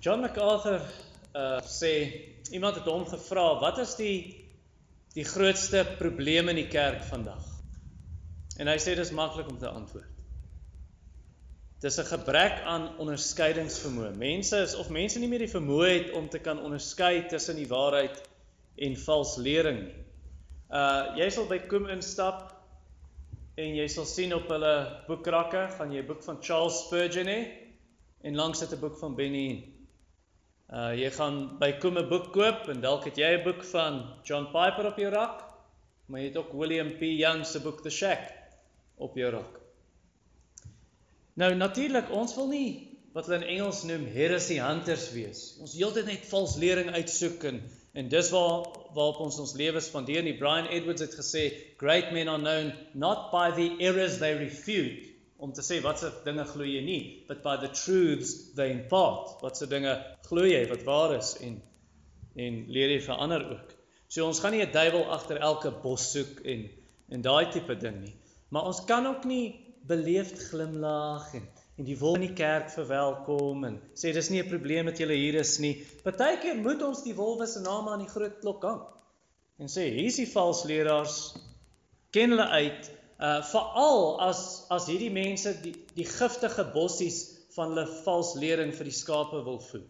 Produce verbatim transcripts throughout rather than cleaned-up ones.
John MacArthur uh, sê, iemand het hom gevra, wat is die, die grootste probleem in die kerk vandag? En hy sê, dit is maklik om te antwoord. Dit is 'n gebrek aan onderskeidingsvermoë. Mense is, of mense nie meer die vermoë het om te kan onderskei tussen die waarheid en vals lering nie. Uh, jy sal by Koem instap en jy sal sien op hulle boekrakke, gaan jy 'n boek van Charles Spurgeon hê en langs sit 'n boek van Benny Hinn. Uh, jy gaan by Koem 'n boek koop en dalk het jy 'n boek van John Piper op jou rak, maar jy het ook William P. Young se boek The Shack op jou rak. Nou natuurlik, ons wil nie wat hulle in Engels noem heresy hunters wees. Ons heeltyd net vals lering uitsoek en, en dis waar, waarop ons ons lewe spandeer nie. Brian Edwards het gesê, great men are known not by the errors they refute, om te sê watse dinge glo jy nie, but by the truths they impart, watse dinge glo jy wat waar is en, en leer jy vir ander ook. So ons gaan nie 'n duiwel agter elke bos soek en, en daai tipe ding nie. Maar ons kan ook nie beleefd glimlag en, en die wolk in die kerk verwelkom en sê, dis nie 'n probleem dat julle hier is nie. Partykeer moet ons die wolwe se name aan die groot klok hang en sê, hier is die valsleraars, ken hulle uit, uh, veral as, as hierdie mense die, die giftige bossies van hulle valslering vir die skape wil voer.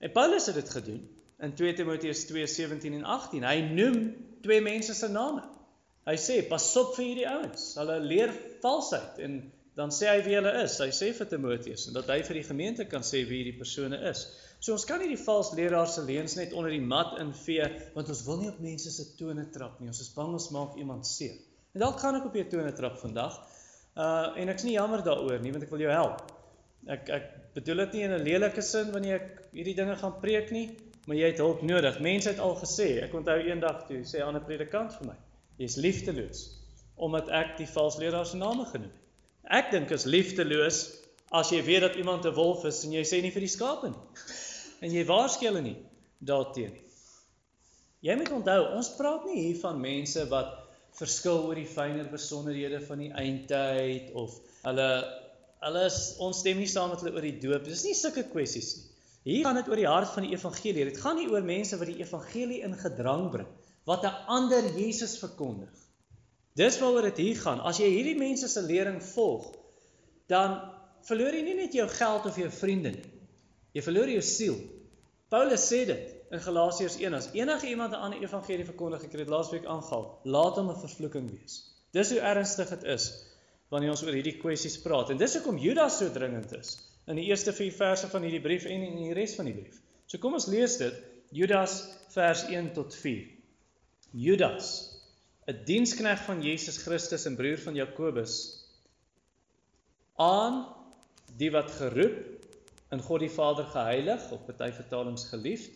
En Paulus het dit gedoen in Tweede Timoteus twee, sewentien en agttien. Hy noem twee mense se name. Hy sê, pas op vir hierdie ouens, hulle leer valsheid, en dan sê hy wie hulle is. Hy sê vir Timoteus, en dat hy vir die gemeente kan sê wie hierdie persone is. So ons kan nie die vals leraars se leuns net onder die mat invee, want ons wil nie op mense se tone trap nie, ons is bang ons maak iemand seer. En dalk gaan ek op jou tone trap vandag, uh, en ek's nie jammer daaroor nie, want ek wil jou help. Ek, ek bedoel dit nie in 'n lelike sin, wanneer ek hierdie dinge gaan preek nie, maar jy het hulp nodig. Mense het al gesê, ek onthou eendag toe, sê aan 'n predikant vir my, jy is liefdeloos, omdat ek die valsleraars name genoem het. Ek dink is liefdeloos, as jy weet dat iemand 'n wolf is, en jy sê nie vir die skape nie, en jy waarsku hulle nie daarteen. Jy moet onthou, ons praat nie hier van mense wat verskil oor die fynere besonderhede van die eindtyd, of hulle, hulle is, ons stem nie saam met hulle oor die doop, dit is nie sulke kwessies nie. Hier gaan dit oor die hart van die evangelie, dit gaan nie oor mense wat die evangelie in gedrang bring, wat 'n ander Jesus verkondig. Dis waaroor dit hier gaan. As jy hierdie mense se lering volg, dan verloor jy nie net jou geld of jou vriende nie. Jy verloor jou siel. Paulus sê dit in Galasiërs een, as enige iemand 'n ander evangelie verkondig, ek het dit laasweek aangehaal, laat hom 'n vervloeking wees. Dis hoe ernstig dit is wanneer ons oor hierdie kwessies praat. En dis hoekom Judas so dringend is in die eerste vier verse van hierdie brief en in die res van die brief. So kom ons lees dit, Judas vers een tot vier. Judas, 'n diensknegt van Jesus Christus en broer van Jakobus, aan die wat geroep in God die Vader geheilig, op party vertalings geliefd,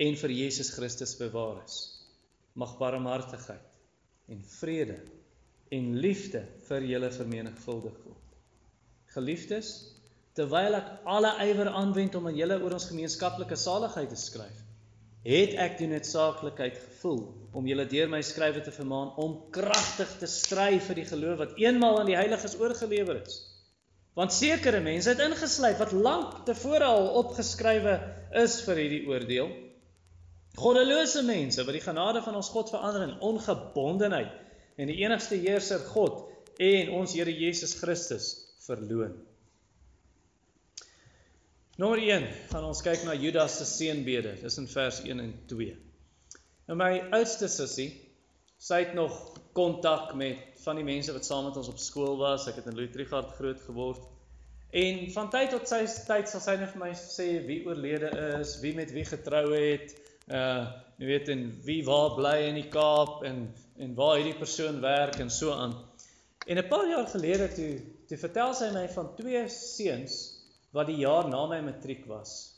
en vir Jesus Christus bewaar is, mag barmhartigheid en vrede en liefde vir julle vermenigvuldig word. Geliefdes, terwyl ek alle ywer aanwend om aan julle oor ons gemeenskaplike saligheid te skryf, het ek die noodsaaklikheid gevoel, om julle deur my skrywe te vermaan, om kragtig te stry vir die geloof, wat eenmaal aan die heiliges oorgelewer is. Want sekere mense het ingesluit, wat lank tevore al opgeskrywe is vir hierdie oordeel. Goddelose mense, wat die genade van ons God verander in ongebondenheid, en die enigste heerser God, en ons Here Jesus Christus verloon. Nommer een, gaan ons kyk na Judas se seënbede, dis in vers een en twee. En my oudste sussie, sy het nog kontak met van die mense wat saam met ons op skool was, ek het in Louis Trichardt groot geword, en van tyd tot sy tyd sal sy net vir my sê wie oorlede is, wie met wie getrou het, uh, jy weet, en wie waar bly in die Kaap, en, en waar hierdie persoon werk, en so aan. En 'n paar jaar gelede, toe, toe vertel sy my van twee seuns, wat die jaar na my matriek was,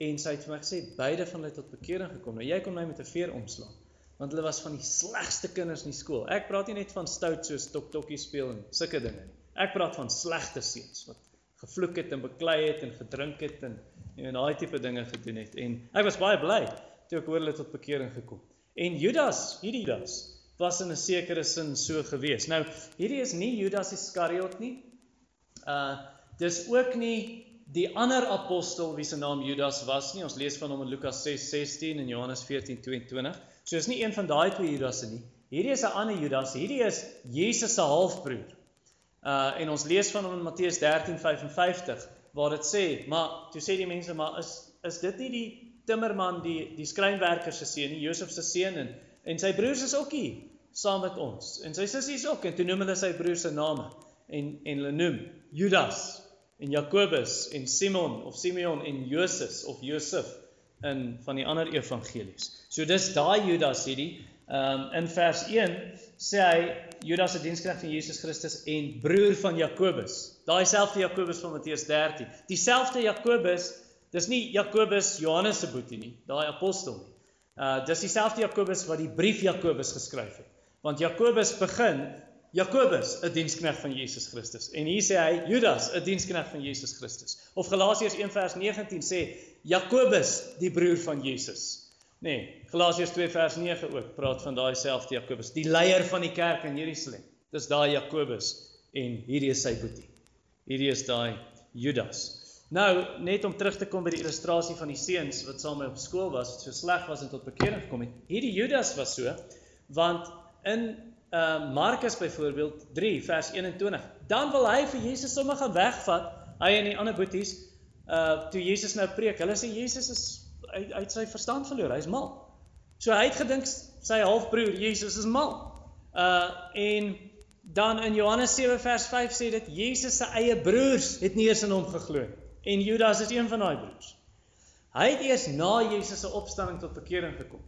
en sy het vir my gesê, beide van hulle tot bekering gekom, nou jy kon my met 'n veer omslaan, want hulle was van die slegste kinders in die skool. Ek praat nie net van stout soos tok-tokkie speel en sulke dinge, ek praat van slegte seuns, wat gevloek het en beklei het en gedrink het en, en daai tipe dinge gedoen het, en ek was baie bly, toe ek hoor hulle tot bekering gekom. En Judas, hierdie Judas, was in 'n sekere sin so gewees. Nou, hierdie is nie Judas Iskariot nie, uh, dis ook nie Die ander apostel, wie sy naam Judas was nie, ons lees van hom in Lukas ses sestien en Johannes veertien twee en twintig, so is nie een van daai twee Judasse nie, hierdie is 'n ander Judas, hierdie is Jesus se halfbroer, uh, en ons lees van hom in Matteus dertien vyfenvyftig, waar dit sê, maar, toe sê die mense, maar is, is dit nie die timmerman, die, die skrynwerker se seun nie, Josef se seun, en, en sy broers is ook hier, saam met ons, en sy sissies ook, en toe noem hulle sy broers se name, en, en hulle noem, Judas, en Jakobus, en Simon, of Simeon, en Joses, of Josef, in van die ander evangelies. So dis daai Judas hierdie, um, in vers een, sê hy, Judas die diensknegt van Jesus Christus, en broer van Jakobus, daai selfde Jakobus van Matteus dertien, die selfde Jakobus, dis nie Jakobus Johannes se boetie nie, daai apostel nie, uh, dis die selfde Jakobus wat die brief Jakobus geskryf het, want Jakobus begin, Jakobus, 'n diensknegt van Jesus Christus. En hier sê hy, Judas, 'n diensknegt van Jesus Christus. Of Galasiërs een vers negentien sê, Jakobus, die broer van Jesus. Nee, Galasiërs twee vers nege ook, praat van daai selfde Jakobus, die leier van die kerk in Jerusalem. Dis daai Jakobus, en hierdie is sy boetie. Hierdie is daai Judas. Nou, net om terug te kom by die illustrasie van die seuns, wat saam met my op skool was, wat so sleg was en tot bekering gekom het. Hierdie Judas was so, want in Uh, Markus byvoorbeeld, drie vers eenentwintig, dan wil hy vir Jesus sommer gaan wegvat, hy en die ander boeties, uh, toe Jesus nou preek, hulle sê, Jesus is, hy, hy het sy verstand verloor, hy is mal, so hy het gedink, sy halfbroer, Jesus is mal, uh, en dan in Johannes sewe vers vyf sê dit, Jesus sy eie broers het nie eers in hom geglo, en Judas is een van daai broers, hy het eers na Jesus se opstanding tot bekering gekom,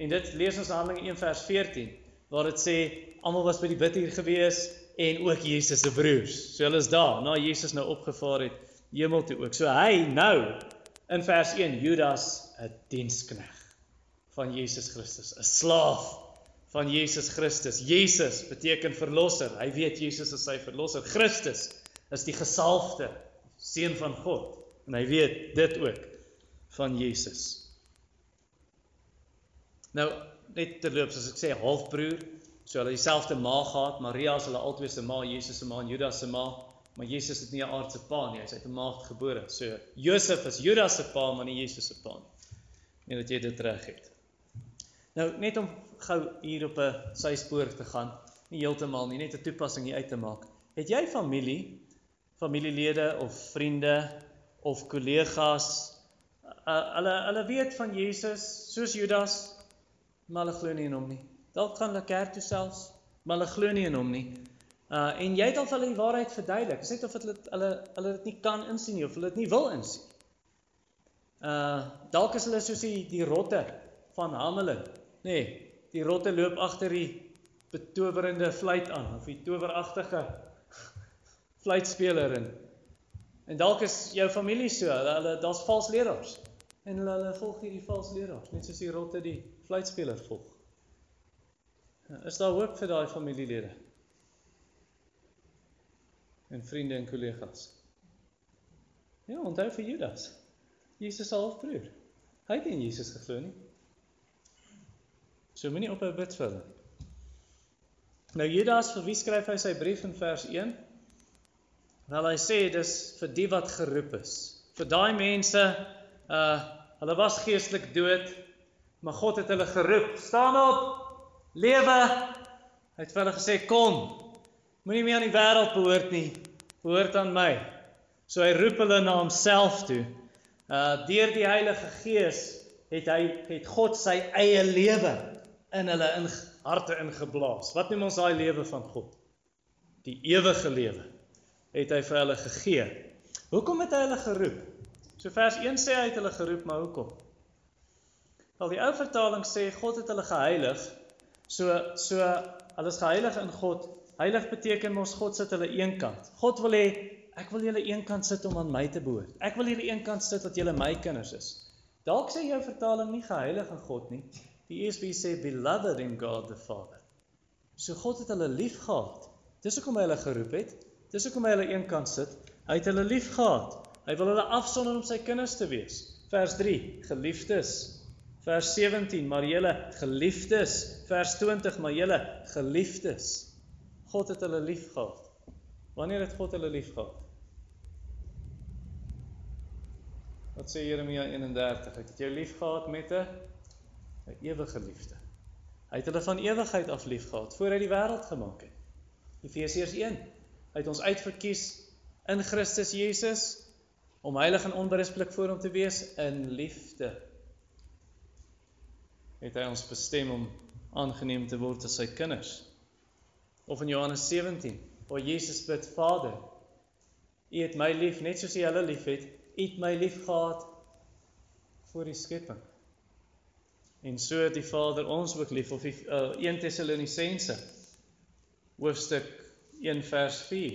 en dit lees ons Handelinge een vers veertien, waar het sê, allemaal was by die bid hier gewees, en ook Jesus se broers, so hulle is daar, na Jesus nou opgevaar het, hemel toe ook, so hy nou, in vers een, Judas, 'n dienskneg van Jesus Christus, 'n slaaf van Jesus Christus, Jesus beteken verlosser, hy weet Jesus is sy verlosser, Christus is die gesalfde, seun van God, en hy weet dit ook, van Jesus. Nou, net terloops, as ek sê, halfbroer, so hulle dieselfde ma gehad, Maria is hulle albei se ma, Jesus se ma en Judas se ma, maar Jesus het nie 'n aardse pa nie, hy is uit 'n maagd gebore, so Josef is Judas se pa, maar nie Jesus se pa nie, nie dat jy dit reg het. Nou, net om gou hier op 'n syspoor te gaan, nie heeltemal nie, net 'n toepassing nie uit te maak, het jy familie, familielede of vriende of kollegas, uh, hulle, hulle weet van Jesus, soos Judas, maar hulle glo nie in hom nie, dalk gaan hulle kerk toe selfs, maar hulle glo nie in hom nie, uh, en jy het al vir hulle die waarheid verduidelik, is net of hulle, hulle, hulle dit nie kan insien nie, of hulle dit nie wil insien, uh, dalk is hulle soos die, die rotte van Hamelin, nee, die rotte loop agter die betowerende fluit aan, of die toweragtige fluitspeler, en, en dalk is jou familie so, hulle, hulle, daar's vals leraars, en hulle, hulle volg hierdie vals leraars, net soos die rotte die fluitspeler volg. Is daar hoop vir daai familielede? En vriende en kollegas? Ja, onthou vir Judas. Jesus se halfbroer. Hy het nie Jesus geglo nie. So moenie ophou bid vir hulle. Nou Judas, vir wie skryf hy sy brief in vers een? Wel hy sê, dis vir die wat geroep is. Vir daai mense, uh, hulle was geestelik dood, maar God het hulle geroep, staan op, lewe, hy het vir hulle gesê, kom, moenie meer aan die wêreld behoort nie, behoort aan my, so hy roep hulle na homself toe, uh, deur die Heilige Gees, het hy, het God sy eie lewe, in hulle in, harte ingeblaas, wat noem ons daai lewe van God? Die ewige lewe, het hy vir hulle gegee, hoekom het hy hulle geroep? So vers een sê hy het hulle geroep, maar hoekom? Wel die ou vertaling sê, God het hulle geheilig, so, so hulle is geheilig in God, heilig beteken ons, God sit hulle een kant, God wil hê, ek wil julle een kant sit om aan my te behoort, ek wil julle een kant sit wat julle my kinders is, dalk sê jou vertaling nie geheilig in God nie, die E S V sê, beloved in God the Father, so God het hulle lief gehad, dis hoekom hy hulle geroep het, dis hoekom hy hulle een kant sit, hy het hulle lief gehad, hy wil hulle afsonder om sy kinders te wees, vers drie, geliefdes, vers sewentien, maar julle geliefdes, vers twintig, maar julle geliefdes, God het hulle lief gehad, wanneer het God hulle lief gehad? Wat sê Jeremia eenendertig? Ek het jou lief gehad met 'n ewige liefde. Hy het hulle van ewigheid af lief gehad, voor hy die wêreld gemaak het. Efesiërs een. Hy het ons uitverkies in Christus Jesus, om heilig en onberispelik voor hom te wees, in liefde. Het hy ons bestem om aangeneem te word as sy kinders. Of in Johannes sewentien, waar Jesus bid, Vader, U het my lief, net soos U hulle lief het, U het my lief gehad voor die skepping. En so het die Vader ons ook lief, of die, uh, Eerste Tessalonisense hoofstuk een vers vier.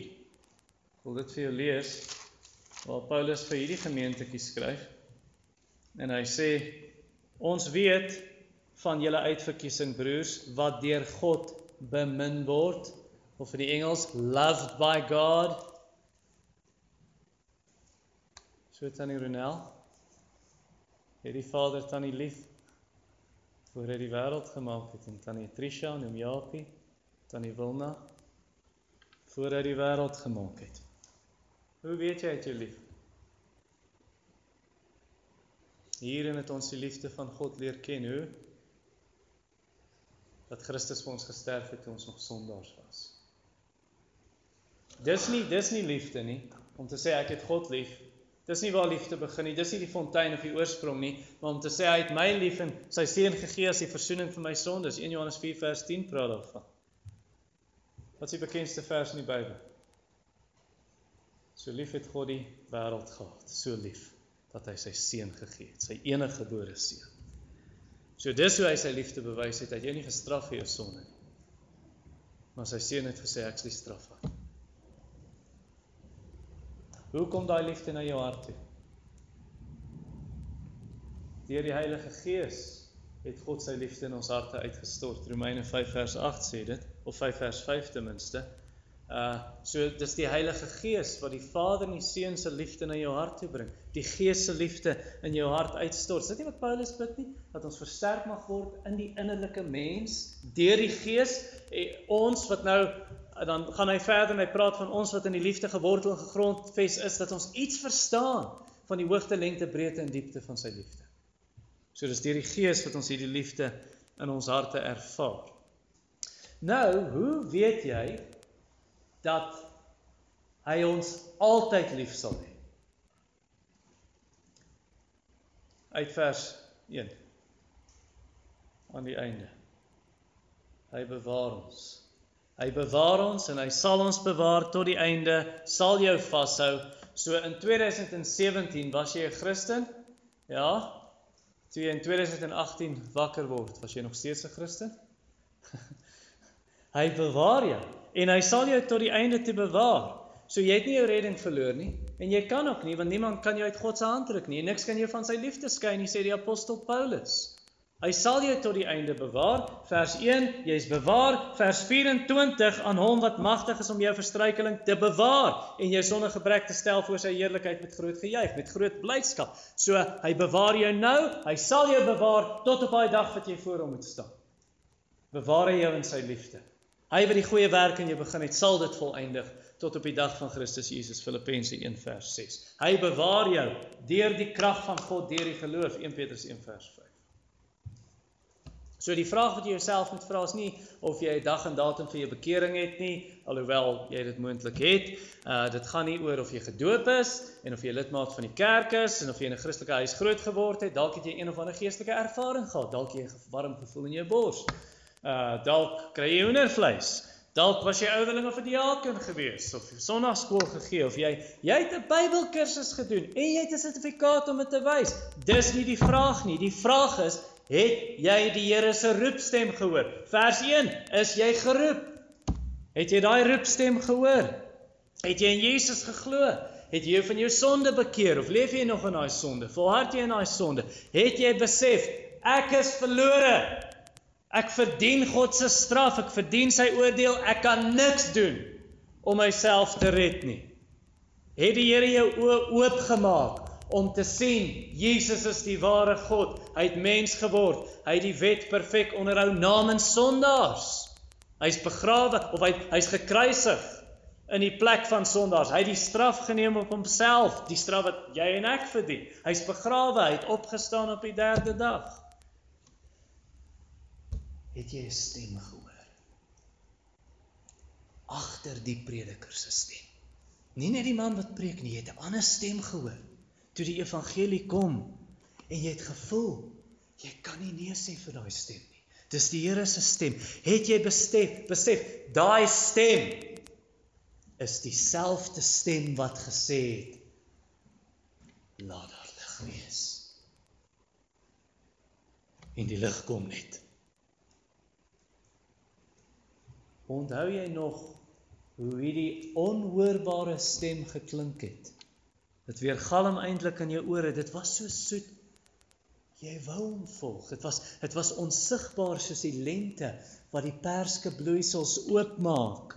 Ek wil dit vir jou lees, waar Paulus vir hierdie gemeentekie skryf, en hy sê, ons weet van julle uitverkiesing, broers, wat deur God bemin word, of in die Engels, loved by God. So, Tannie Ronel, het die Vader Tannie lief, voor hy die wêreld gemaak het, en Tannie Trisha, en Japie, Tannie Wilna, voor hy die wêreld gemaak het. Hoe weet jy het jou lief? Hierin het ons die liefde van God leer ken, hoe? Dat Christus vir ons gesterf het, toe ons nog sondaars was. Dis nie, dis nie liefde nie, om te sê, ek het God lief. Dis nie waar liefde begin nie, dis nie die fontein of die oorsprong nie, maar om te sê, hy het my lief en sy seun gegee as die versoening vir my sondes. Eerste Johannes vier vers tien praat daarvan. Wat is die bekendste vers in die Bybel? So lief het God die wêreld gehad, so lief, dat hy sy seun gegee het, sy enige gebore seun. So dis hoe hy sy liefde bewys het, hy het jou nie gestraf vir jou sonde nie. Maar sy seun het gesê, ek sal die straf aan. Hoe kom daai liefde na jou hart toe? Deur die Heilige Gees het God sy liefde in ons harte uitgestort. Romeine vyf vers agt sê dit, of vyf vers vyf tenminste. Uh, so dis die Heilige Gees wat die Vader en die Seun se liefde na jou hart toe bring, die Gees se liefde in jou hart uitstort. Is dit nie wat Paulus bid nie? Dat ons versterk mag word in die innerlike mens, deur die Gees, ons wat nou, dan gaan hy verder en hy praat van ons wat in die liefde gewortel en gegrondves is, dat ons iets verstaan van die hoogte, lengte, breedte en diepte van sy liefde. So dis deur die Gees wat ons hierdie liefde in ons harte ervaar. Nou, hoe weet jy dat hy ons altyd lief sal hê? Uit vers een, aan die einde. Hy bewaar ons. Hy bewaar ons en hy sal ons bewaar tot die einde, sal jou vashou. So in twintig sewentien was jy 'n Christen, ja, toe jy in twintig agttien wakker word, was jy nog steeds 'n Christen? Hy bewaar jou. En hy sal jou tot die einde te bewaar. So jy het nie jou redding verloor nie. En jy kan ook nie, want niemand kan jou uit God se hand druk nie. En niks kan jou van sy liefde skei nie, sê die apostel Paulus. Hy sal jou tot die einde bewaar. Vers een, jy is bewaar. Vers vyf-en-twintig, aan hom wat magtig is om jou verstruikeling te bewaar. En jou sonder gebrek te stel voor sy heerlikheid met groot gejuig, met groot blydskap. So hy bewaar jou nou, hy sal jou bewaar tot op die dag wat jy voor hom moet staan. Bewaar hy jou in sy liefde. Hy wat die goeie werk in jou begin het, sal dit volëindig tot op die dag van Christus Jesus, Filippense een vers ses. Hy bewaar jou deur die krag van God, deur die geloof, Eerste Petrus een vers vyf. So die vraag wat jy jouself moet vra is nie of jy dag en datum vir jou bekering het nie, alhoewel jy dit moontlik het. Uh, dit gaan nie oor of jy gedoop is, en of jy lidmaat van die kerk is, en of jy in 'n Christelike huis groot geword het, dalk het jy een of ander geestelike ervaring gehad, dalk jy 'n warm gevoel in jou bors. Uh, dalk kry jy hoendervleis, dalk was jy ouderling of 'n diaken gewees, of sonnaarskool gegee, of jy, jy het 'n bybelkursus gedoen, en jy het 'n sertifikaat om dit te wys. Dis nie die vraag nie, die vraag is, het jy die Here se roepstem gehoor? Vers een, is jy geroep? Het jy daai roepstem gehoor? Het jy in Jesus geglo? Het jy van jou sonde bekeer, of leef jy nog in daai sonde? Volhard jy in daai sonde? Het jy besef, ek is verlore? Ek verdien God se straf, ek verdien sy oordeel, ek kan niks doen om myself te red nie. Het die Here jou oë oopgemaak om te sien, Jesus is die ware God, hy het mens geword, hy het die wet perfek onderhou namens sondaars. Hy is begrawe, of hy, hy is gekruisig in die plek van sondaars. Hy het die straf geneem op homself, die straf wat jy en ek verdien. Hy is begrawe, hy het opgestaan op die derde dag. Het jy 'n stem gehoor? Agter die prediker se stem. Nie net die man wat preek nie, jy het 'n ander stem gehoor. Toe die evangelie kom en jy het gevoel, jy kan nie nee sê vir daai stem nie. Dis die Here se stem. Het jy besef, besef, daai stem is dieselfde stem wat gesê het, laat daar lig wees. En die lig kom net. Onthou jy nog hoe hierdie onhoorbare stem geklink het? Dit weergalm eintlik in jou ore, dit was so soet, jy wou hom volg. Dit was, dit was onsigbaar soos die lente wat die perske bloeisels oopmaak.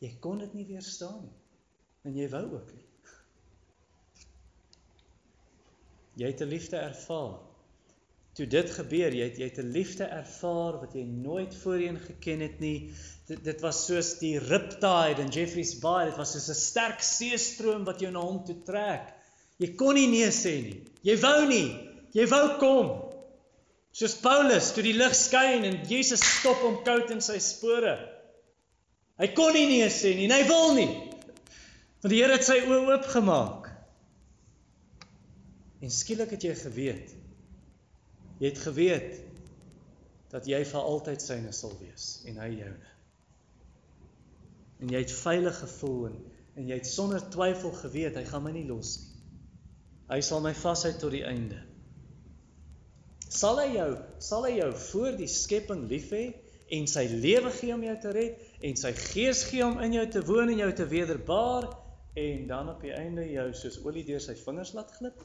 Jy kon dit nie weerstaan nie, en jy wou ook nie. Jy het 'n liefde ervaar. Toe dit gebeur, jy het, jy het 'n liefde ervaar wat jy nooit voorheen geken het nie. Dit, dit was soos die riptide in Jeffreys Bay, dit was soos 'n sterk seestroom wat jou na hom toe trek. Jy kon nie nee sê nie, jy wou nie, jy wou kom. Soos Paulus, toe die lig skyn en Jesus stop hom koud in sy spore. Hy kon nie nee sê nie, en hy wil nie. Want die Here het sy oë oopgemaak. En skielik het jy geweet, jy het geweet, dat jy vir altyd syne sal wees, en hy joune. En jy het veilig gevoel, en, en jy het sonder twyfel geweet, hy gaan my nie los nie. Hy sal my vashou tot die einde. Sal hy jou, sal hy jou voor die skepping lief hê, en sy lewe gee om jou te red, en sy gees gee om in jou te woon, en jou te wederbaar, en dan op die einde jou soos olie deur sy vingers laat glip.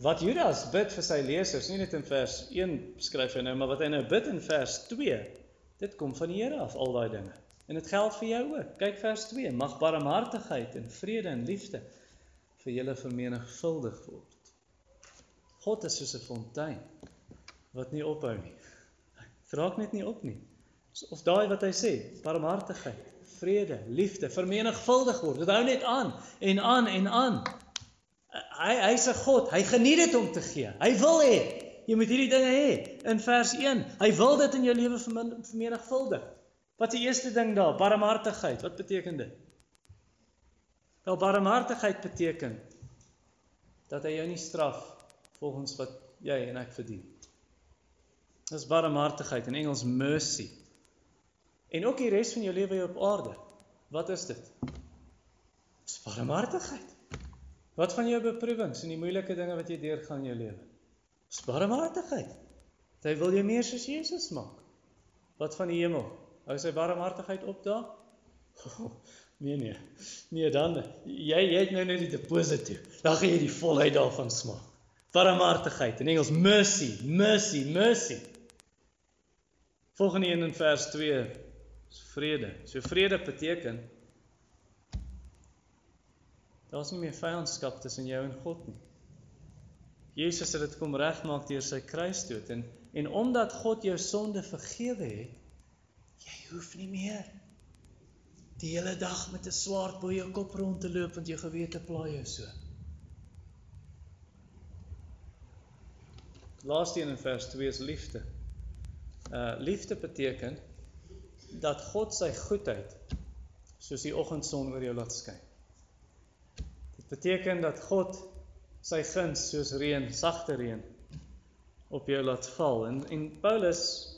Wat Judas bid vir sy lesers, nie net in vers een skryf hy nou, maar wat hy nou bid in vers twee, dit kom van die Here af, al daai dinge. En dit geld vir jou ook. Kyk vers twee, mag barmhartigheid en vrede en liefde vir julle vermenigvuldig word. God is soos 'n fontein, wat nie ophou nie. Het raak net nie op nie. Of daai wat hy sê, barmhartigheid, vrede, liefde, vermenigvuldig word. Dit hou net aan, en aan, en aan. Hy, hy is 'n God, hy geniet dit om te gee. Hy wil hê, jy moet hierdie dinge hê, in vers een. Hy wil dit in jou lewe vermenigvuldig. Wat is die eerste ding daar? Barmhartigheid, wat beteken dit? Wel, barmhartigheid beteken dat hy jou nie straf volgens wat jy en ek verdien. Dit is barmhartigheid, in Engels mercy. En ook die res van jou lewe op aarde. Wat is dit? Dit is barmhartigheid. Wat van jou beproewings en die moeilike dinge wat jy deurgaan in jou lewe? Dit is barmhartigheid. Hy wil jou meer soos Jesus maak. Wat van die hemel? Hou sy barmhartigheid op daar? Oh, nee, nee. Nee, dan, jy, jy het nou net die deposit toe. Dan gaan jy die volheid daarvan smaak. Barmhartigheid, in Engels mercy, mercy, mercy. Volgende een in vers twee is vrede. So vrede beteken daar is nie meer vyandskap tussen jou en God nie. Jesus het dit kom regmaak deur sy kruisdood en, en omdat God jou sonde vergewe het, jy hoef nie meer die hele dag met 'n swaard bo jou kop rond te loop want jou gewete pla jou so. Laaste een in vers twee is liefde. Uh, liefde beteken dat God sy goedheid soos die oggendson oor jou laat skyn. Dit beteken dat God sy guns soos reën, sagte reën op jou laat val. En, en Paulus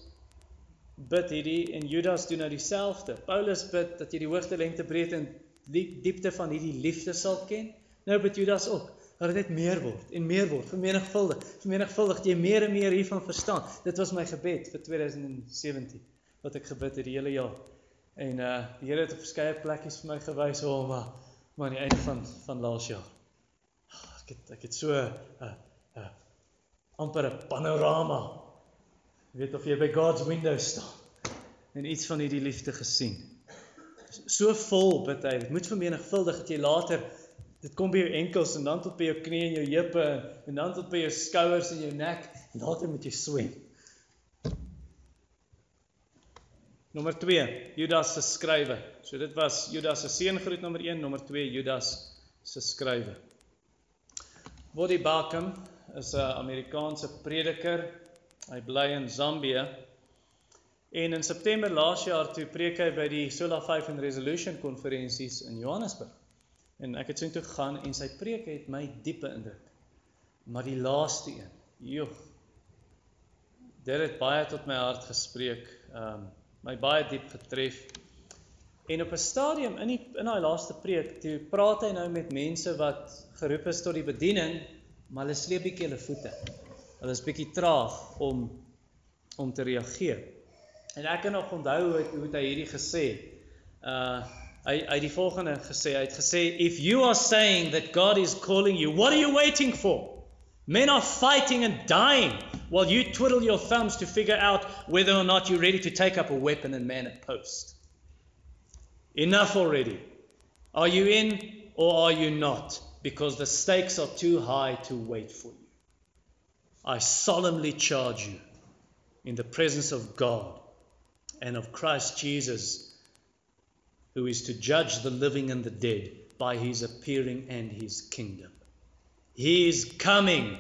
bid hierdie en Judas doen nou dieselfde. Paulus bid dat jy die hoogte, lengte, breedte en die diepte van hierdie liefde sal ken. Nou bid Judas ook. Dat dit meer word, en meer word, vermenigvuldig, vermenigvuldig, jy meer en meer hiervan verstaan. Dit was my gebed vir twintig sewentien, wat ek gebid het die hele jaar. En uh, die Here het op verskeie plekkies vir my gewys, oh, maar, maar aan die einde van, van laas jaar. Ek het, ek het so, uh, uh, amper 'n panorama, jy weet of jy by God's window staan, en iets van hierdie liefde gesien. So vol bid hy, dit moet vermenigvuldig, dat jy later, dit kom by jou enkels, en dan tot by jou knie en jou heupe, en dan tot by jou skouers en jou nek, en later moet jy swem. Nommer twee, Judas se skrywe. So dit was Judas se seëngroet nommer een, nommer twee Judas se skrywe. Voddie Baucham is 'n Amerikaanse prediker. Hy bly in Zambië. En in September laas jaar toe preek hy by die Sola vyf and Resolution konferensies in Johannesburg. En ek het so toe gegaan en sy preek het my diep beïndruk. Maar die laaste een, joh, dit het baie tot my hart gespreek. Um, my baie diep getref. En op 'n stadium in die in daai laaste preek, toe praat hy nou met mense wat geroep is tot die bediening, maar hulle sleep bietjie hulle voete. Hulle is bietjie traag om om te reageer. En ek kan nog onthou hoe hoe hy hierdie gesê. Uh hy hy die volgende gesê, hy het gesê, if you are saying that God is calling you, what are you waiting for? Men are fighting and dying while you twiddle your thumbs to figure out whether or not you're ready to take up a weapon and man a post. Enough already. Are you in or are you not? Because the stakes are too high to wait for you. I solemnly charge you in the presence of God and of Christ Jesus, who is to judge the living and the dead by his appearing and his kingdom. He is coming.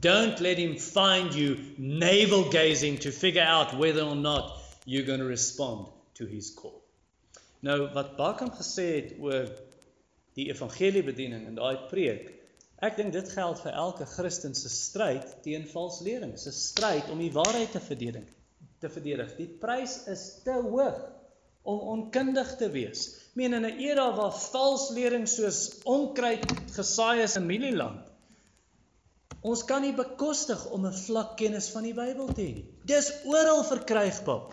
Don't let him find you navel-gazing to figure out whether or not you're going to respond to his call. Nou, wat Baucham gesê het oor die evangeliebediening in daai preek, ek dink dit geld vir elke Christen se stryd teen valse lering, se stryd om die waarheid te verdedig, te verdedig. Die prys is te hoog om onkundig te wees. Ek meen in 'n era waar valse lering soos onkruid gesaai is in familieland. Ons kan nie bekostig om 'n vlak kennis van die Bybel te hê nie. Dis oral verkrygbaar.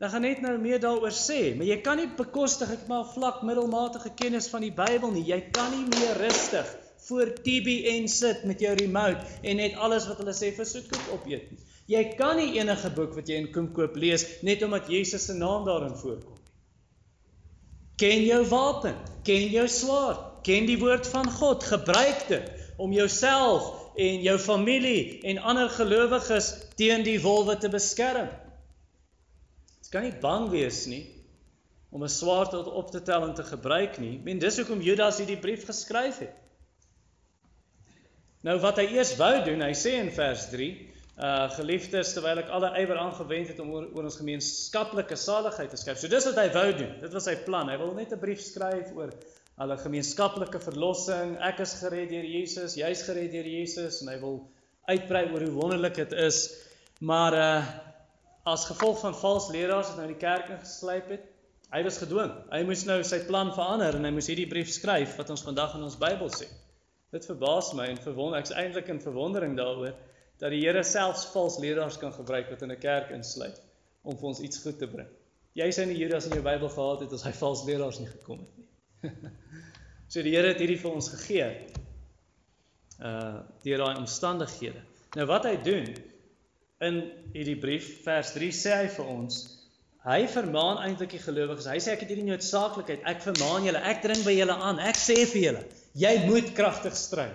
Ek gaan net nou meer daaroor sê, maar jy kan nie bekostig ek maar 'n vlak middelmatige kennis van die Bybel nie. Jy kan nie meer rustig voor T B N sit met jou remote en net alles wat hulle sê vir soetkoek opeet nie. Jy kan nie enige boek wat jy in Kom koop lees net omdat Jesus se naam daarin voorkom. Ken jou wapen, ken jou swaard, ken die woord van God, gebruik dit om jouself en jou familie en ander gelowiges teen die wolwe te beskerm. Jy kan nie bang wees nie om 'n swaard op te tel en te gebruik nie. Men dis hoekom Judas hierdie brief geskryf het. Nou wat hy eers wou doen, hy sê in vers drie, Uh, geliefdes, terwyl ek alle ywer aangewend het om oor, oor ons gemeenskaplike saligheid te skryf. So dis wat hy wou doen, dit was sy plan. Hy wil net 'n brief skryf oor alle gemeenskaplike verlossing. Ek is gered deur Jesus, jy is gered deur Jesus, en hy wil uitbrei oor hoe wonderlik dit is. Maar uh, as gevolg van valse leraars wat nou die kerk ingeslyp het, hy was gedwing. Hy moes nou sy plan verander en hy moes hierdie brief skryf wat ons vandag in ons Bybel sê. Dit verbaas my en verwonder, ek's eintlik in verwondering daaroor, dat die Here selfs valse leraars kan gebruik wat in 'n kerk insluit om vir ons iets goed te bring. Jy sê nie Judas in jou Bybel gehad het as hy valse leraars nie gekom het nie. So die Here het hierdie vir ons gegee uh deur daai omstandighede. Nou wat hy doen in hierdie brief vers drie sê hy vir ons, hy vermaan eintlik die gelowiges. Hy sê ek het hierdie noodsaaklikheid. Ek vermaan julle, ek dring by julle aan. Ek sê vir julle, jy moet kragtig stry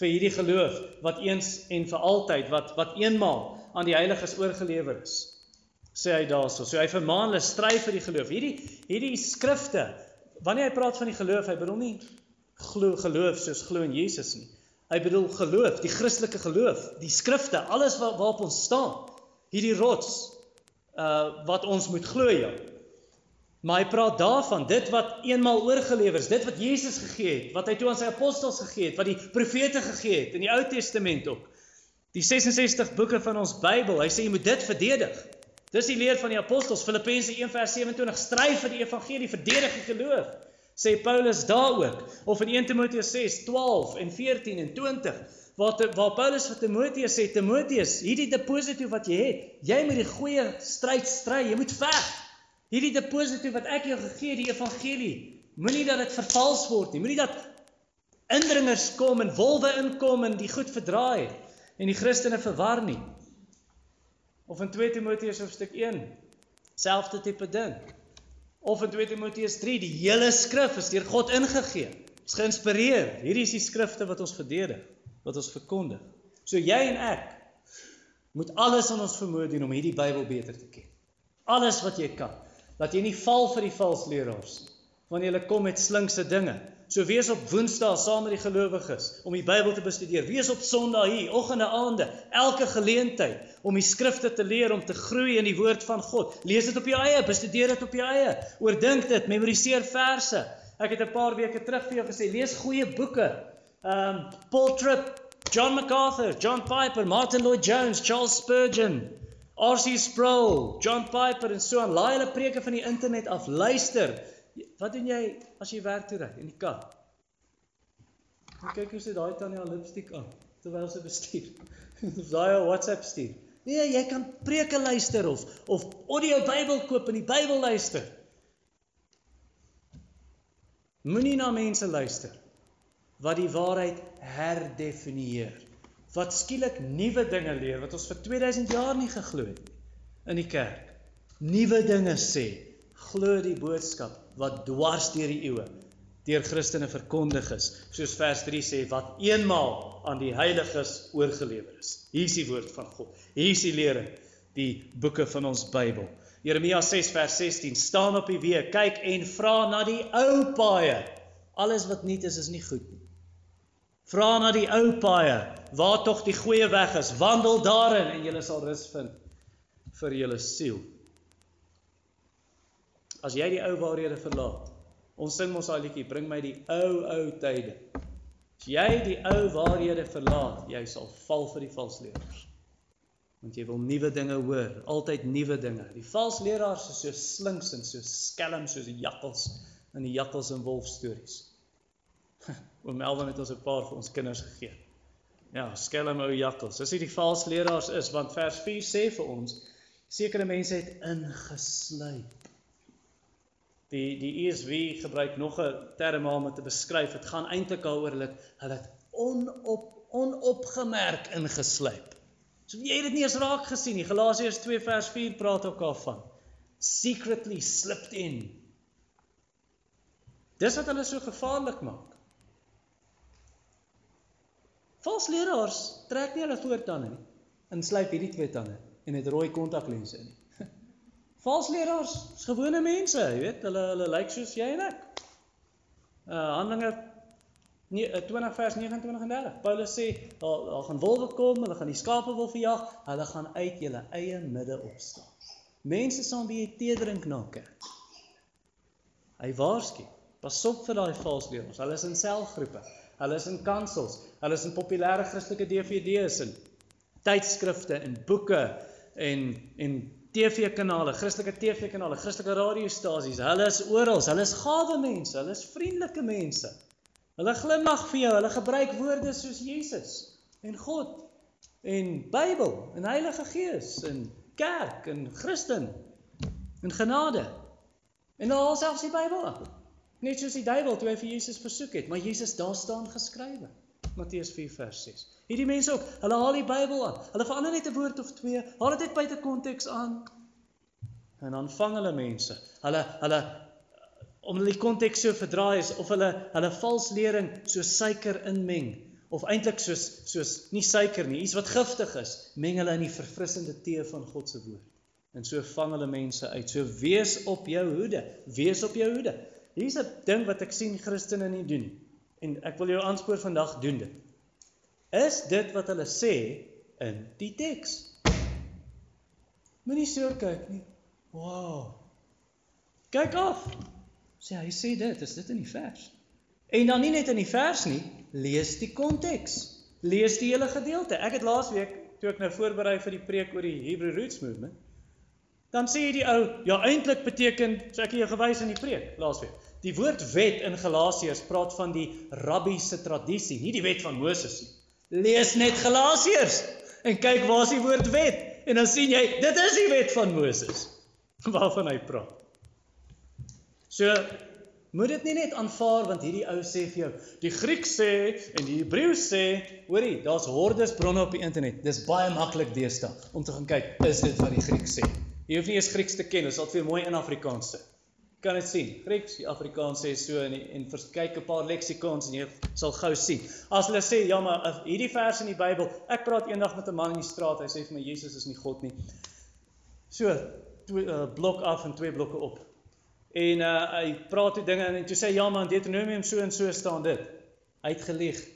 vir hierdie geloof, wat eens en vir altyd, wat, wat eenmaal aan die heiliges oorgelewer is, sê hy daarso. So hy vermaan hulle stry vir die geloof. Hierdie, hierdie skrifte, wanneer hy praat van die geloof, hy bedoel nie glo, geloof soos glo in Jesus nie. Hy bedoel geloof, die Christelike geloof, die skrifte, alles wat, waarop ons staan, hierdie rots, uh, wat ons moet glo, ja. Maar hy praat daarvan, dit wat eenmaal oorgelewer is, dit wat Jesus gegee het, wat hy toe aan sy apostels gegee het, wat die profete gegee het, in die Ou Testament ook. Die ses en sestig boeke van ons Bybel, hy sê, jy moet dit verdedig. Dis die leer van die apostels, Filippense een vers sewe en twintig, stryf vir die evangelie, verdedig die geloof, sê Paulus daar ook. Of in een Timoteus ses, twaalf en veertien en twintig, waar, te, waar Paulus vir Timoteus sê, Timoteus, hierdie deposito wat jy het, jy moet die goeie stryd stry, jy moet veg. Hierdie deposito wat ek jou gegee, die evangelie, moenie dat dit vervals word nie, moenie dat indringers kom en wolwe inkom en die goed verdraai en die Christene verwar nie. Of in twee Timoteus hoofstuk een, selfde tipe ding. Of in twee Timoteus drie, die hele skrif is deur God ingegee, is geïnspireer. Hierdie is die skrifte wat ons verdedig, wat ons verkondig. So jy en ek moet alles in ons vermoë doen om hierdie Bybel beter te ken. Alles wat jy kan. Dat jy nie val vir die valsleraars nie. Want jy kom met slinkse dinge. So wees op woensdag saam met die gelowiges om die Bybel te bestudeer. Wees op Sondag hier, oggende, aande, elke geleentheid om die skrifte te leer, om te groei in die woord van God. Lees dit op jou eie, bestudeer dit op jou eie. Oordink dit, memoriseer verse. Ek het 'n paar weke terug vir jou gesê, lees goeie boeke. Um, Paul Tripp, John MacArthur, John Piper, Martyn Lloyd-Jones, Charles Spurgeon, R C Sproul, John Piper en so aan. Laai hulle preke van die internet af, luister. Wat doen jy as jy werk toe ry in die kar? En kyk hoe sy daai tannie haar lipstiek aan terwyl sy bestuur. Of daai WhatsApp stuur. Nee, jy kan preke luister of of audio Bybel koop en die Bybel luister. Moenie na mense luister wat die waarheid herdefinieer. Wat skielik nuwe dinge leer wat ons vir tweeduisend jaar nie geglo het in die kerk. Nuwe dinge sê. Glo die boodskap wat dwars deur die eeue deur Christene verkondig is, soos vers drie sê, wat eenmaal aan die heiliges oorgelewer is. Hier is die woord van God. Hier is die lering, die boeke van ons Bybel. Jeremia ses vers sestien, staan op die weë, kyk en vra na die ou paaie. Alles wat nuut is, is nie goed nie. Vra na die ou paaie, waar tog die goeie weg is, wandel daarin en julle sal rus vind vir julle siel. As jy die ou waarhede verlaat, ons sing ons daai liedjie, bring my die ou, ou tye. As jy die ou waarhede verlaat, jy sal val vir die valsleerders. Want jy wil nuwe dinge hoor, altyd nuwe dinge. Die valsleerders is so slinks en so skelm soos die jakkels in die jakkels en wolf stories. Oom Elwin het ons 'n paar vir ons kinders gegee. Ja, skelm ou jakkels. Dis nie die valsleerders is, want vers vier sê vir ons, sekere mense het ingesluip. Die, die E S V gebruik nog 'n term om dit te beskryf. Dit gaan eintlik al oor hulle hulle het onop, onopgemerk ingesluip. So jy het dit nie eens raak gesien nie. Galasiërs twee vers vier praat ook al van secretly slipped in. Dis wat hulle so gevaarlik maak. Valse leraars trek nie hulle voortande nie en sluip hierdie twee tande en het rooi kontaklense in nie. Valsleraars is gewone mense, jy weet, hulle, hulle lyk soos jy en ek. Uh, Handelinge twintig vers vyf en twintig en dertig. Paulus sê, hulle gaan wolwe kom, hulle gaan die skape wil verjag, hulle gaan uit julle eie midde opstaan. Mense saam wie jy tee drink na kerk. Hy waarsku, pas op vir daai valsleraars, hulle is in selgroepe, hulle is in kansels, hulle is in populêre Christelike D V D's en tydskrifte en boeke en en T V-kanale, Christelike T V-kanale, Christelike radiostasies, hulle is oral, hulle is gawe mense, hulle is vriendelike mense. Hulle glimlag vir jou, hulle gebruik woorde soos Jesus en God en Bybel en Heilige Gees en kerk en Christen en genade. En daar haal selfs die Bybel af. Net soos die duiwel toe hy vir Jesus versoek het, maar Jesus daar staan geskrywe. Matteus vier vers ses. Hierdie mense ook, hulle haal die Bybel aan. Hulle verander net 'n woord of twee, haal dit net buite konteks aan. En dan vang hulle mense. Hulle hulle om hulle die konteks so verdraai is of hulle hulle valse lering so suiker inmeng of eintlik soos soos nie suiker nie, iets wat giftig is, meng hulle in die verfrissende tee van God se woord. En so vang hulle mense uit. So wees op jou hoede, wees op jou hoede. Hier's 'n ding wat ek sien Christene nie doen nie. En ek wil jou aanspoor vandag, doen dit. Is dit wat hulle sê in die teks? Moenie so kyk nie. Wow. Kyk af. Sê, hy sê dit, is dit in die vers? En dan nie net in die vers nie, lees die konteks. Lees die hele gedeelte. Ek het laas week, toe ek nou voorberei vir die preek oor die Hebrew Roots movement, dan sê jy die ou, ja eintlik beteken, so ek het jou gewys in die preek, laas week. Die woord wet in Galasiërs praat van die rabbiese tradisie, nie die wet van Moses nie. Lees net Galasiërs en kyk waar is die woord wet. En dan sien jy, dit is die wet van Moses, waarvan hy praat. So, moet dit nie net aanvaar, want hierdie ou sê vir jou, die Griek sê en die Hebreë sê, hoorie, daar's hordes bronne op die internet. Dis baie maklik deesdae om te gaan kyk, is dit wat die Griek sê? Jy hoef nie eens Grieks te ken, dit is al veel mooi in Afrikaans sit. Kan dit sien, Grieks, die Afrikaans sê so, en, en kyk 'n paar leksikons, en jy sal gou sien. As hulle sê, ja maar, hierdie vers in die Bybel, ek praat eendag met 'n man in die straat, hy sê vir my, Jesus is nie God nie. So, uh, blok af en twee blokken op. En uh, hij praat die dingen en toen zei, ja man, Deuteronomium so en so staan dit. Hy het gelieg.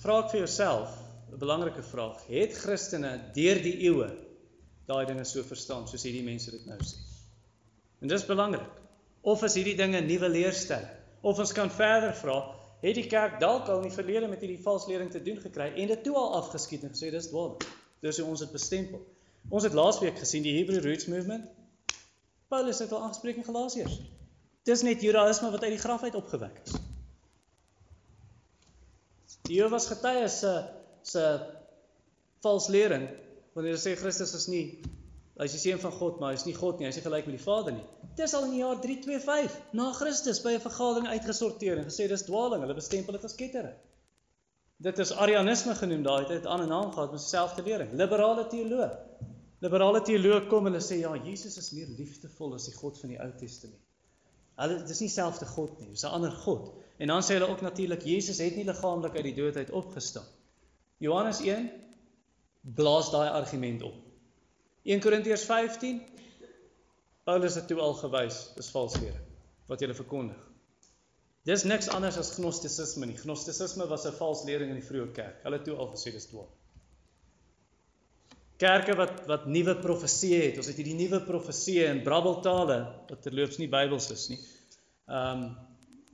Vraag vir jouself, een belangrike vraag, het Christene deur die eeue daai dinge so verstaan, soos hierdie mense dit nou sê? En dis belangrik. Of is hierdie dinge nuwe leerstelling? Of ons kan verder vraag, het die kerk dalk al in die verlede met hierdie valslering te doen gekry en dit toe al afgeskiet en gesê, dis dwaal. Dis hoe ons het bestempel. Ons het laasweek gesien die Hebrew Roots movement. Paulus het al aangespreek in Galasiërs. Dis net Judaïsme wat uit die graf uit opgewek is. Die Jehovah's getuies se se vals lering, wanneer hy sê Christus is nie, hy is die seun van God, maar hy is nie God nie, hy is nie gelyk met die Vader nie. Dis al in die jaar drie twee vyf na Christus by 'n vergadering uitgesorteer en gesê dis dwaling, hulle bestempel dit as kettery. Dit is Arianisme genoem daai, dit het 'n ander naam gehad met dieselfde lering. Liberale teoloog. Liberale teoloog kom en hulle sê ja, Jesus is meer liefdevol as die God van die Ou Testament. Hulle, dit is nie selfde God nie, dit is 'n ander God. En dan sê hulle ook natuurlik, Jesus het nie liggaamlik uit die dood uit opgestaan. Johannes een blaas daai argument op. een Korintiërs vyftien Paulus het toe al gewys, is valsleer wat julle verkondig. Dis niks anders as Gnosticisme nie. Gnosticisme was 'n valslering in die vroeë kerk. Hulle toe al gesê dis dwaal. Kerke wat wat nuwe profeseë het. Ons het hierdie nuwe profeseë in brabbeltale wat terloops nie Bybels is nie. Ehm um,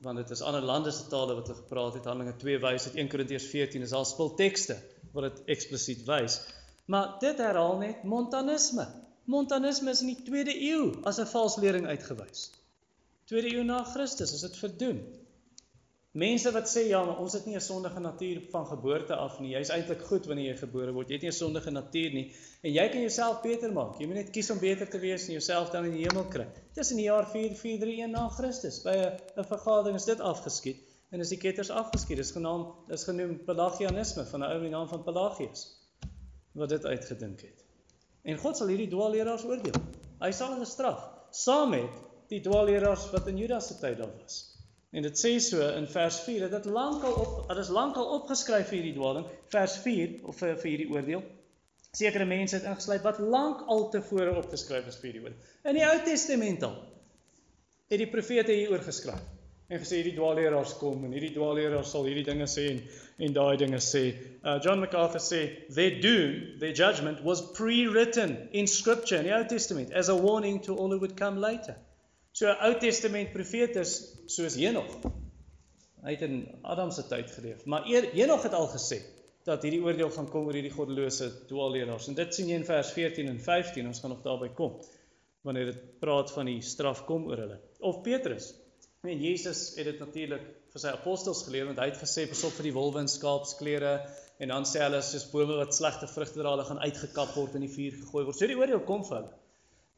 want dit is ander lande se tale wat hulle gepraat het. Handelinge twee wys dit, een Korintiërs veertien is al spul tekste wat dit eksplisiet wys. Maar dit herhaal net Montanisme. Montanisme is in die tweede eeu as 'n valslering uitgewys. Tweede eeu na Christus is dit verdoem. Mense wat sê, ja, maar ons het nie 'n sondige natuur van geboorte af nie. Jy is eintlik goed wanneer jy gebore word. Jy het nie 'n sondige natuur nie. En jy kan jouself beter maak. Jy moet net kies om beter te wees en jouself dan in die hemel kry. Dis in die jaar vier vier drie een na Christus. By 'n vergadering is dit afgeskiet. En is die ketters afgeskiet. Dit is genoem, is genoem Pelagianisme, van 'n ou met die naam van Pelagius, wat dit uitgedink het. En God sal hierdie dwaalleraars oordeel. Hy sal hulle straf. Saam met die dwaalleraars wat in Judas se tyd daar was. En dit sê so in vers vier, dat dit lankal op, dat is lankal opgeskryf vir hierdie dwaling, vers vier, of vir, vir hierdie oordeel, sekere mense het ingesluit, wat lankal tevore opgeskryf is vir hierdie oordeel. In die Ou Testament al, het die profete hieroor geskryf, en gesê hierdie dwaalleraars kom, en hierdie dwaalleraars sal hierdie dinge sê, en, en daai dinge sê. Uh, John MacArthur sê, their doom, their judgment, was pre-written in Scripture, in die Ou Testament, as a warning to all who would come later. So, Oud Testament profeet is soos Henog. Hy het in Adam se tyd geleef. Maar Henog het al gesê, dat hierdie oordeel gaan kom oor hierdie goddelose dwaalleraars. En dit sien jy in vers veertien en vyftien, ons gaan nog daarby kom, wanneer dit praat van die straf kom oor hulle. Of Petrus. En Jesus het dit natuurlik vir sy apostels geleer, want hy het gesê, pasop vir die wolwe in skaapsklere, en dan sê hulle, soos bome wat slegte vrugte dra, hulle gaan uitgekap word en die vuur gegooi word. So die oordeel kom vir hulle.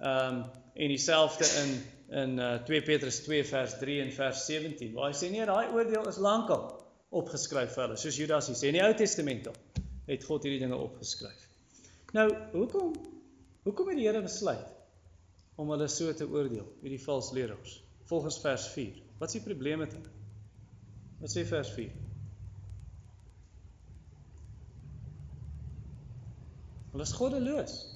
Um, en dieselfde in in uh, twee Petrus twee vers drie en vers sewentien, waar hy sê, nee, daai oordeel is lankal opgeskryf vir hulle, soos Judas sê, in die Ou Testament al, het God hierdie dinge opgeskryf. Nou, hoekom, hoekom het die Here besluit, om hulle so te oordeel, hierdie valse leraars, volgens vers vier, wat is die probleem met hulle? Wat sê vers vier? Hulle is goddeloos.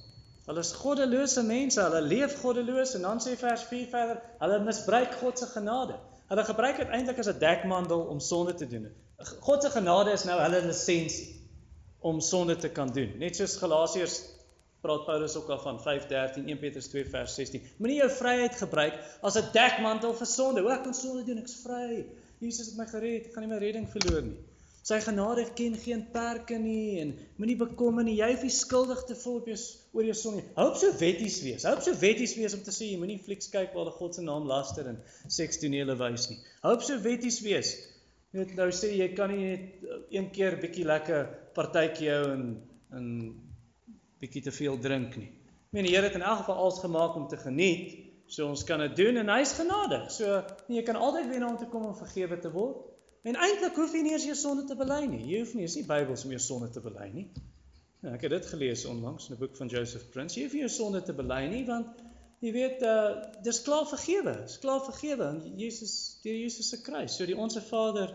Hulle is goddelose mense, hulle leef goddeloos, en dan sê vers vier verder, hulle misbruik God se genade. Hulle gebruik dit eintlik as 'n dekmantel om sonde te doen. God se genade is nou hulle lisensie om sonde te kan doen. Net soos Galasiërs praat Paulus ook al van vyf dertien, een Petrus twee vers sestien. Moenie jou vryheid gebruik as 'n dekmantel vir sonde. O, ek kan sonde doen, ek's vry. Jesus het my gered, ek gaan nie my redding verloor nie. Sy genade ken geen perke nie, en moenie bekommer nie, jy hoef nie skuldig te voel op jou, oor jou sonde. Hou op so wetties wees, hou op so wetties wees om te sê, jy moenie flieks kyk waar hulle God se naam laster en sekstonele wys nie. Hou op so wetties wees. Net nou sê jy kan nie net een keer bietjie lekker partytjie hou en en bietjie te veel drink nie. Ek meen die Here het in elk geval alles gemaak om te geniet, so ons kan dit doen en hy is genadig. So nee, jy kan altyd weer na hom toe kom om vergewe te word. En eintlik hoef jy nie eens jou sonde te bely nie. Jy hoef nie, is nie Bybels om jou sonde te bely nie. Nou, ek het dit gelees onlangs in 'n boek van Joseph Prince. Jy hoef nie jou sonde te bely nie, want jy weet, uh, dis klaar vergewe, dis klaar vergewe in Jesus, deur Jesus se kruis. So die Onse Vader,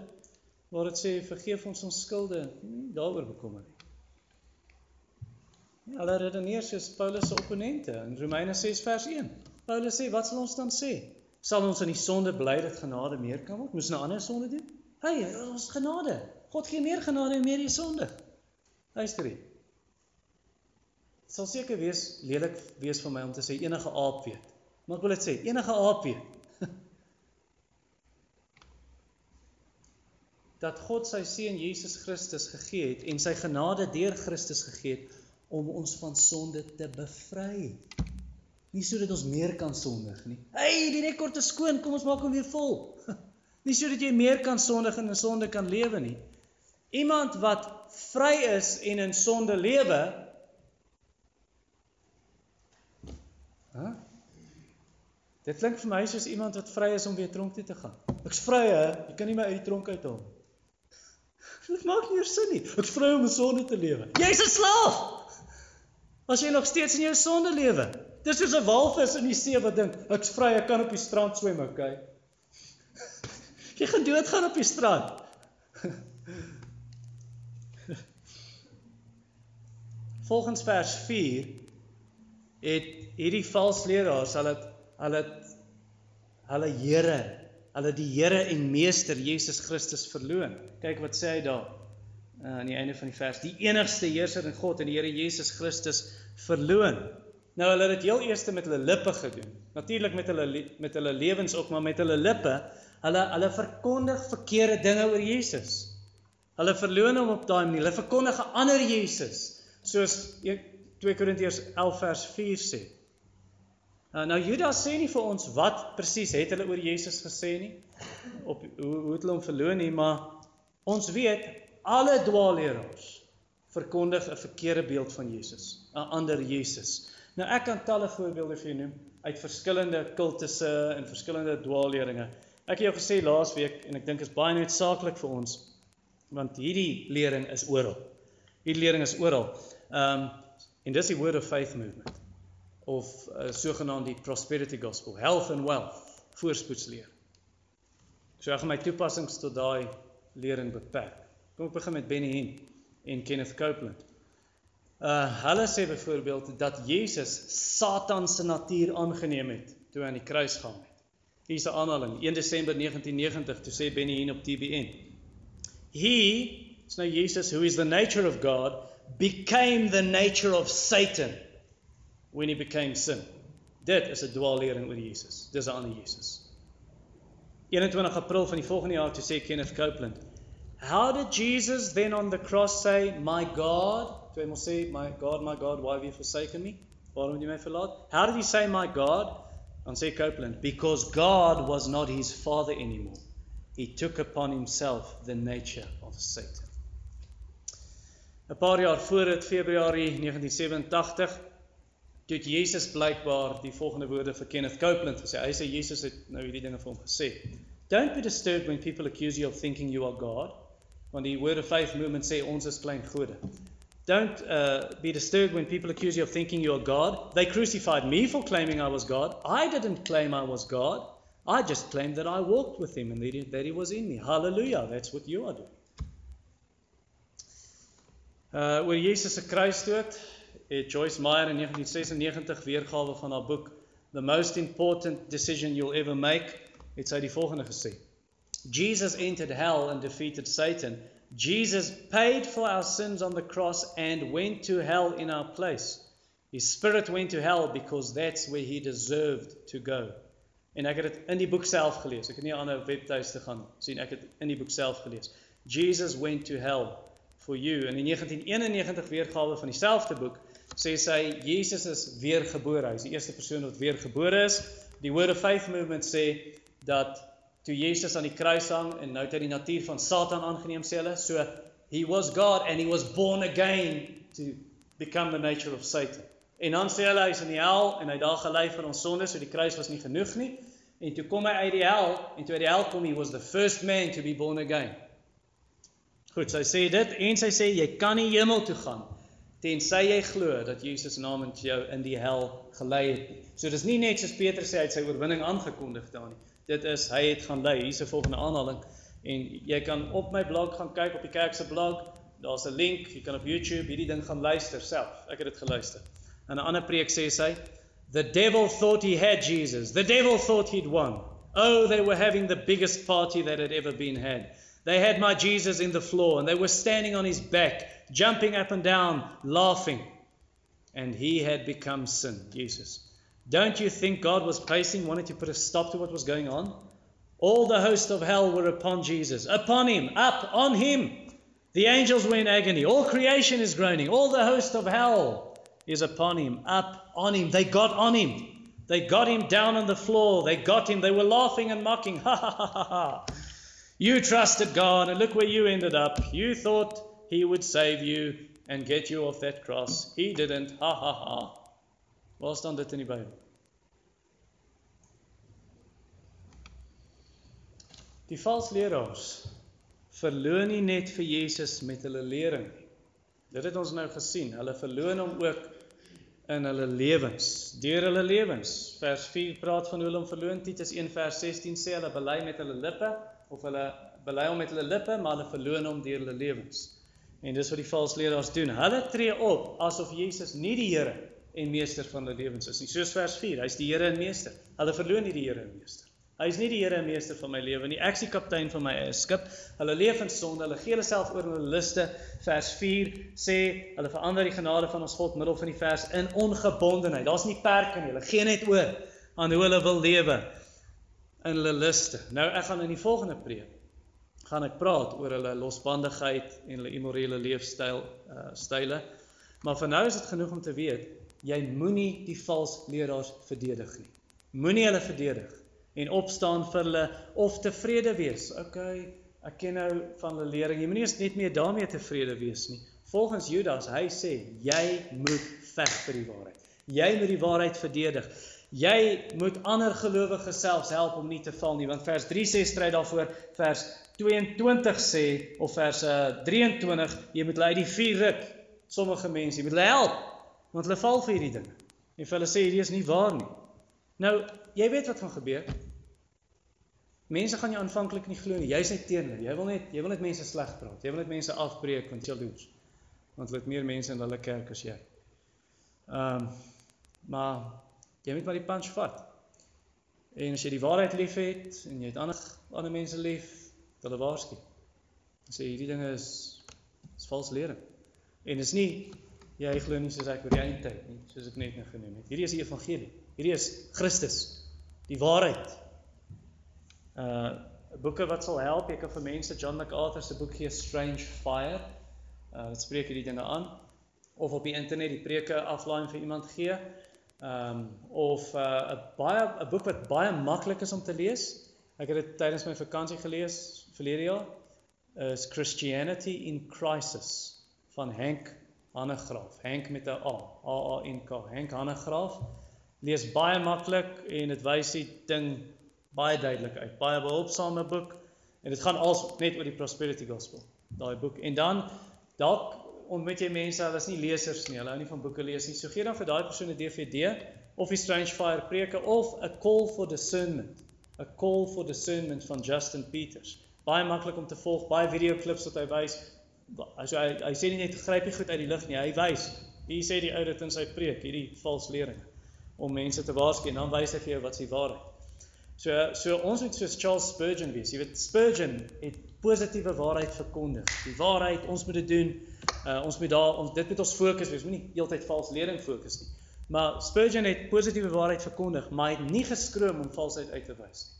waar dit sê vergeef ons ons skulde, nie daaroor bekommer nie. Ja, hulle redeneer soos Paulus se opponente in Romeine ses vers een. Paulus sê, wat sal ons dan sê? Sal ons in die sonde bly dat genade meer kan word? Moes 'n ander sonde doen? Hey, ons genade. God gee meer genade en meer die sonde. Luister hier. Dit sal seker wees, lelik wees van my om te sê enige aap weet. Maar ek wil dit sê, enige aap weet. Dat God sy seun Jesus Christus gegee het en sy genade deur Christus gegee het om ons van sonde te bevry. Nie sodat ons meer kan sondig nie. Hey, die rekord is skoon, kom ons maak hom weer vol. Nie sodat jy meer kan sondig en in sonde kan lewe nie. Iemand wat vry is en in sonde lewe, huh? Dit klink vir my soos iemand wat vry is om weer tronk toe te gaan. Ek's vry, hè? Jy kan nie my uit die tronk uithaal. Dit maak nie meer sin nie. Ek's vry om in sonde te lewe. Jy's 'n slaaf! As jy nog steeds in jou sonde lewe. Dis soos 'n walvis in die see wat dink, ek's vry, ek kan op die strand swem, okay? Jy gaan doodgaan op die strand. Volgens vers vier het hierdie valsleraars hulle hulle hulle Here, hulle die Here en Meester Jesus Christus verloon. Kyk wat sê hy daar uh, aan die einde van die vers, die enigste heerser in God en die Here Jesus Christus verloon. Nou hulle het dit heel eerste met hulle lippe gedoen. Natuurlik met hulle met hulle lewens ook, maar met hulle lippe, hulle hulle verkondig verkeerde dinge oor Jesus. Hulle verloon hom op daai manier. Hulle verkondig 'n ander Jesus, soos twee Korintiërs elf vers vier sê. Nou Judas sê nie vir ons wat presies het hulle oor Jesus gesê nie, op hoe, hoe het hulle hom verloon nie, maar ons weet, alle dwaalleraars verkondig 'n verkeerde beeld van Jesus, 'n ander Jesus. Nou ek kan talle voorbeelde vir jou noem, uit verskillende kultusse en verskillende dwaalleringe. Ek het jou gesê laas week, en ek dink is baie noodsaaklik vir ons, want hierdie lering is oral. Hierdie lering is oral. Um, en dis die Word of Faith movement. Of uh, sogenaamd die Prosperity Gospel, Health and Wealth, voorspoedsleer. So ek gaan my toepassings tot daai lering beperk. Kom ek begin met Benny Hinn en Kenneth Copeland. Uh, hulle sê byvoorbeeld dat Jesus Satan se natuur aangeneem het toe hy aan die kruis gaan het. Hier is 'n aanhaling, een Desember negentien negentig, toe sê Benny Hinn op T B N. He, it's now Jesus, who is the nature of God, became the nature of Satan when he became sin. Dit is 'n dwaallering oor Jesus. Dis 'n ander Jesus. eenentwintig April van die volgende jaar toe sê Kenneth Copeland, how did Jesus then on the cross say, my God, toe hy mos sê, my God, my God, why have you forsaken me? Waarom het jy my verlaat? How did he say, my God? Dan sê Copeland, because God was not his father anymore. He took upon himself the nature of Satan. Een paar jaar voor het, februari negentien sewenentagtig, toe het Jezus blijkbaar die volgende woorde vir Kenneth Copeland gesê. Hy sê, Jezus het nou die dinge vir hom gesê. Don't be disturbed when people accuse you of thinking you are God. Want die Word of Faith movement sê, ons is klein gode. Don't uh, be disturbed when people accuse you of thinking you are God. They crucified me for claiming I was God. I didn't claim I was God. I just claimed that I walked with him and that he was in me. Hallelujah, that's what you are doing. Uh, oor Jesus se kruisdood het Joyce Meyer in negentien sesennegentig weergawe van haar boek The Most Important Decision You'll Ever Make het sy die volgende gesê. Jesus entered hell and defeated Satan. Jesus paid for our sins on the cross and went to hell in our place. His spirit went to hell because that's where he deserved to go. En ek het dit in die boek self gelees. Ek het nie aan 'n webtuiste gaan sien. Ek het dit in die boek self gelees. Jesus went to hell for you. In die negentien eenennegentig weergawe van dieselfde boek sê sy Jesus is weergebore. Hy is die eerste persoon wat weergebore is. Die Word of Faith movement sê dat toe Jesus aan die kruis hang en nou het hy die natuur van Satan aangeneem sê hulle, so he was God and he was born again to become the nature of Satan. En dan sê hulle, hy is in die hel, en hy daar gelei vir ons sonde, so die kruis was nie genoeg nie. En toe kom hy uit die hel, en toe uit die hel kom, he was the first man to be born again. Goed, sy sê dit, en sy sê, jy kan nie hemel toe gaan, tensy jy glo dat Jesus namens jou in die hel gelei het. So dis nie net soos Petrus sê, hy het sy oorwinning aangekondig daar nie. Dit is, hy het gaan lei, hier is 'n volgende aanhaling, en jy kan op my blog gaan kyk, op die kerk se blog, Daar's 'n link, jy kan op YouTube hierdie ding gaan luister self. Ek het dit geluister. In 'n ander preek sê sy, "The devil thought he had Jesus. The devil thought he'd won. Oh, they were having the biggest party that had ever been had. They had my Jesus in the floor, and they were standing on his back, jumping up and down, laughing. And he had become sin, Jesus. Don't you think God was pacing, wanted to put a stop to what was going on? All the hosts of hell were upon Jesus, upon him, up, on him. The angels were in agony. All creation is groaning. All the host of hell is upon him, up, on him. They got on him. They got him down on the floor. They got him. They were laughing and mocking. Ha, ha, ha, ha, ha. You trusted God, and look where you ended up. You thought he would save you and get you off that cross. He didn't. Ha, ha, ha. Waar staan dit in die Bybel? Die valsleraars verloon nie net vir Jesus met hulle lering. Dit het ons nou gesien. Hulle verloon hom ook in hulle lewens, deur hulle lewens. Vers vier praat van hoe hulle hom verloon. Titus een vers sestien sê hulle bely met hulle lippe, of hulle bely hom met hulle lippe, maar hulle verloon hom deur hulle lewens. En dis wat die valsleraars doen. Hulle tree op asof Jesus nie die Here en meester van hulle lewens is nie. Soos vers vier, hy is die Here en meester. Hulle verloon nie die Here en meester. Hy is nie die Here en meester van my lewe nie. Ek is die kaptein van my eie skip. Hulle leef in sonde, hulle gee hulle self oor hulle liste. Vers vier sê, hulle verander die genade van ons God, middel van die vers, in ongebondenheid. Daar's nie perke nie. Hulle gee net oor aan hoe hulle wil lewe in hulle liste. Nou, ek gaan in die volgende preek gaan ek praat oor hulle losbandigheid en hulle immorele leefstyle. Maar vir nou is dit genoeg om te weet, jy moet nie die valse leraars verdedig nie. Moet nie hulle verdedig en opstaan vir hulle, of tevrede wees. Ok, ek ken nou van hulle lering, jy moet nie eens net meer daarmee tevrede wees nie. Volgens Judas, hy sê, jy moet veg vir die waarheid. Jy moet die waarheid verdedig. Jy moet ander gelowiges selfs help om nie te val nie, want vers drie sê stryd daarvoor, vers tweeëntwintig sê, of vers drieëntwintig, jy moet hulle uit die vuur ruk, sommige mense, jy moet hulle help, want hulle val vir hierdie dinge. En vir hulle sê, hierdie is nie waar nie. Nou, jy weet wat gaan gebeur. Mense gaan jy aanvanklik nie glo nie. Jy is net teen hulle. Jy wil net mense sleg praat. Jy wil net mense afbreek want jy doen. Want hulle het meer mense in hulle kerk as jy. Maar jy moet maar die punch vat. En as jy die waarheid lief het en jy het ander mense lief, het hulle waarsku. Dan sê jy, die dinge is valse lering. En dit is nie, jy glo nie soos ek oor die eindtyd nie, soos ek net nou genoem het. Hierdie is die evangelie. Hierdie is Christus, die waarheid. Boeke wat sal help, ek kan vir mense, John MacArthur se boek gee, Strange Fire, dit spreek hierdie dinge aan, of op die internet die preke aflaai vir iemand gee, of 'n boek wat baie maklik is om te lees, ek het dit tydens my vakansie gelees, verlede jaar, is Christianity in Crisis, van Hank Hanegraaff, Hank met 'n A, A A N K, Hank Hanegraaff, lees baie makkelijk en het wys die ding baie duidelik uit, baie behulpsame boek, en dit gaan als net oor die Prosperity Gospel, die boek, en dan, dalk ontmoet jy mense, hulle is nie lesers nie, hulle hou nie van boeken lees nie, so gee dan vir die persoon 'n D V D, of die Strange Fire preke, of A Call for Discernment, A Call for Discernment van Justin Peters, baie makkelijk om te volg, baie videoclips wat hy wys, hy sê nie net, gryp nie goed uit die lucht nie, hy wys, hy sê die ou dit in sy preek, hierdie vals leringe, om mense te waarsku, en dan wys hy vir jou wat is die waarheid. So ons moet soos Charles Spurgeon wees. Jy weet, Spurgeon het positieve waarheid verkondig. Die waarheid, ons moet dit doen, ons moet daar, dit moet ons focus wees, moet nie die hele tyd valse lering focus nie. Maar Spurgeon het positieve waarheid verkondig, maar hy het nie geskroom om valsheid uit te wys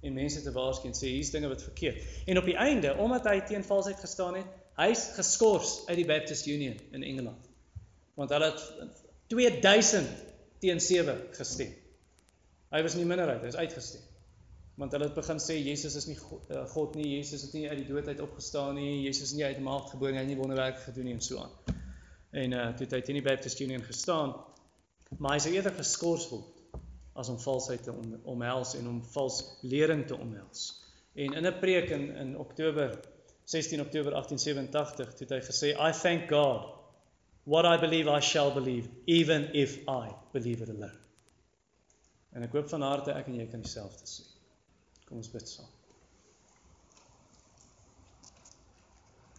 nie. En mense te waarsku en sê, hier is dinge wat verkeerd. En op die einde, omdat hy teen valsheid gestaan het, hy is geskors uit die Baptist Union in Engeland. Want hy het tweeduisend teen sewe gestem. Hy was nie minderheid, hy is uitgestem. Want hulle het begin sê, Jesus is nie God nie, Jesus het nie uit die doodheid opgestaan nie, Jesus is nie uit die maagd gebore nie, hy het nie wonderwerke gedoen nie, en so aan. En toe het hy teen die Baptist Union gestaan, maar hy sou eerder geskors word, as om valsheid te omhels, en om vals lering te omhels. En in 'n preek in sestien Oktober agttien sewe en agtig, toe het hy gesê, I thank God, what I believe, I shall believe, even if I believe it alone. En ek hoop van harte, ek en jy kan dieselfde sê. Kom ons bid saam.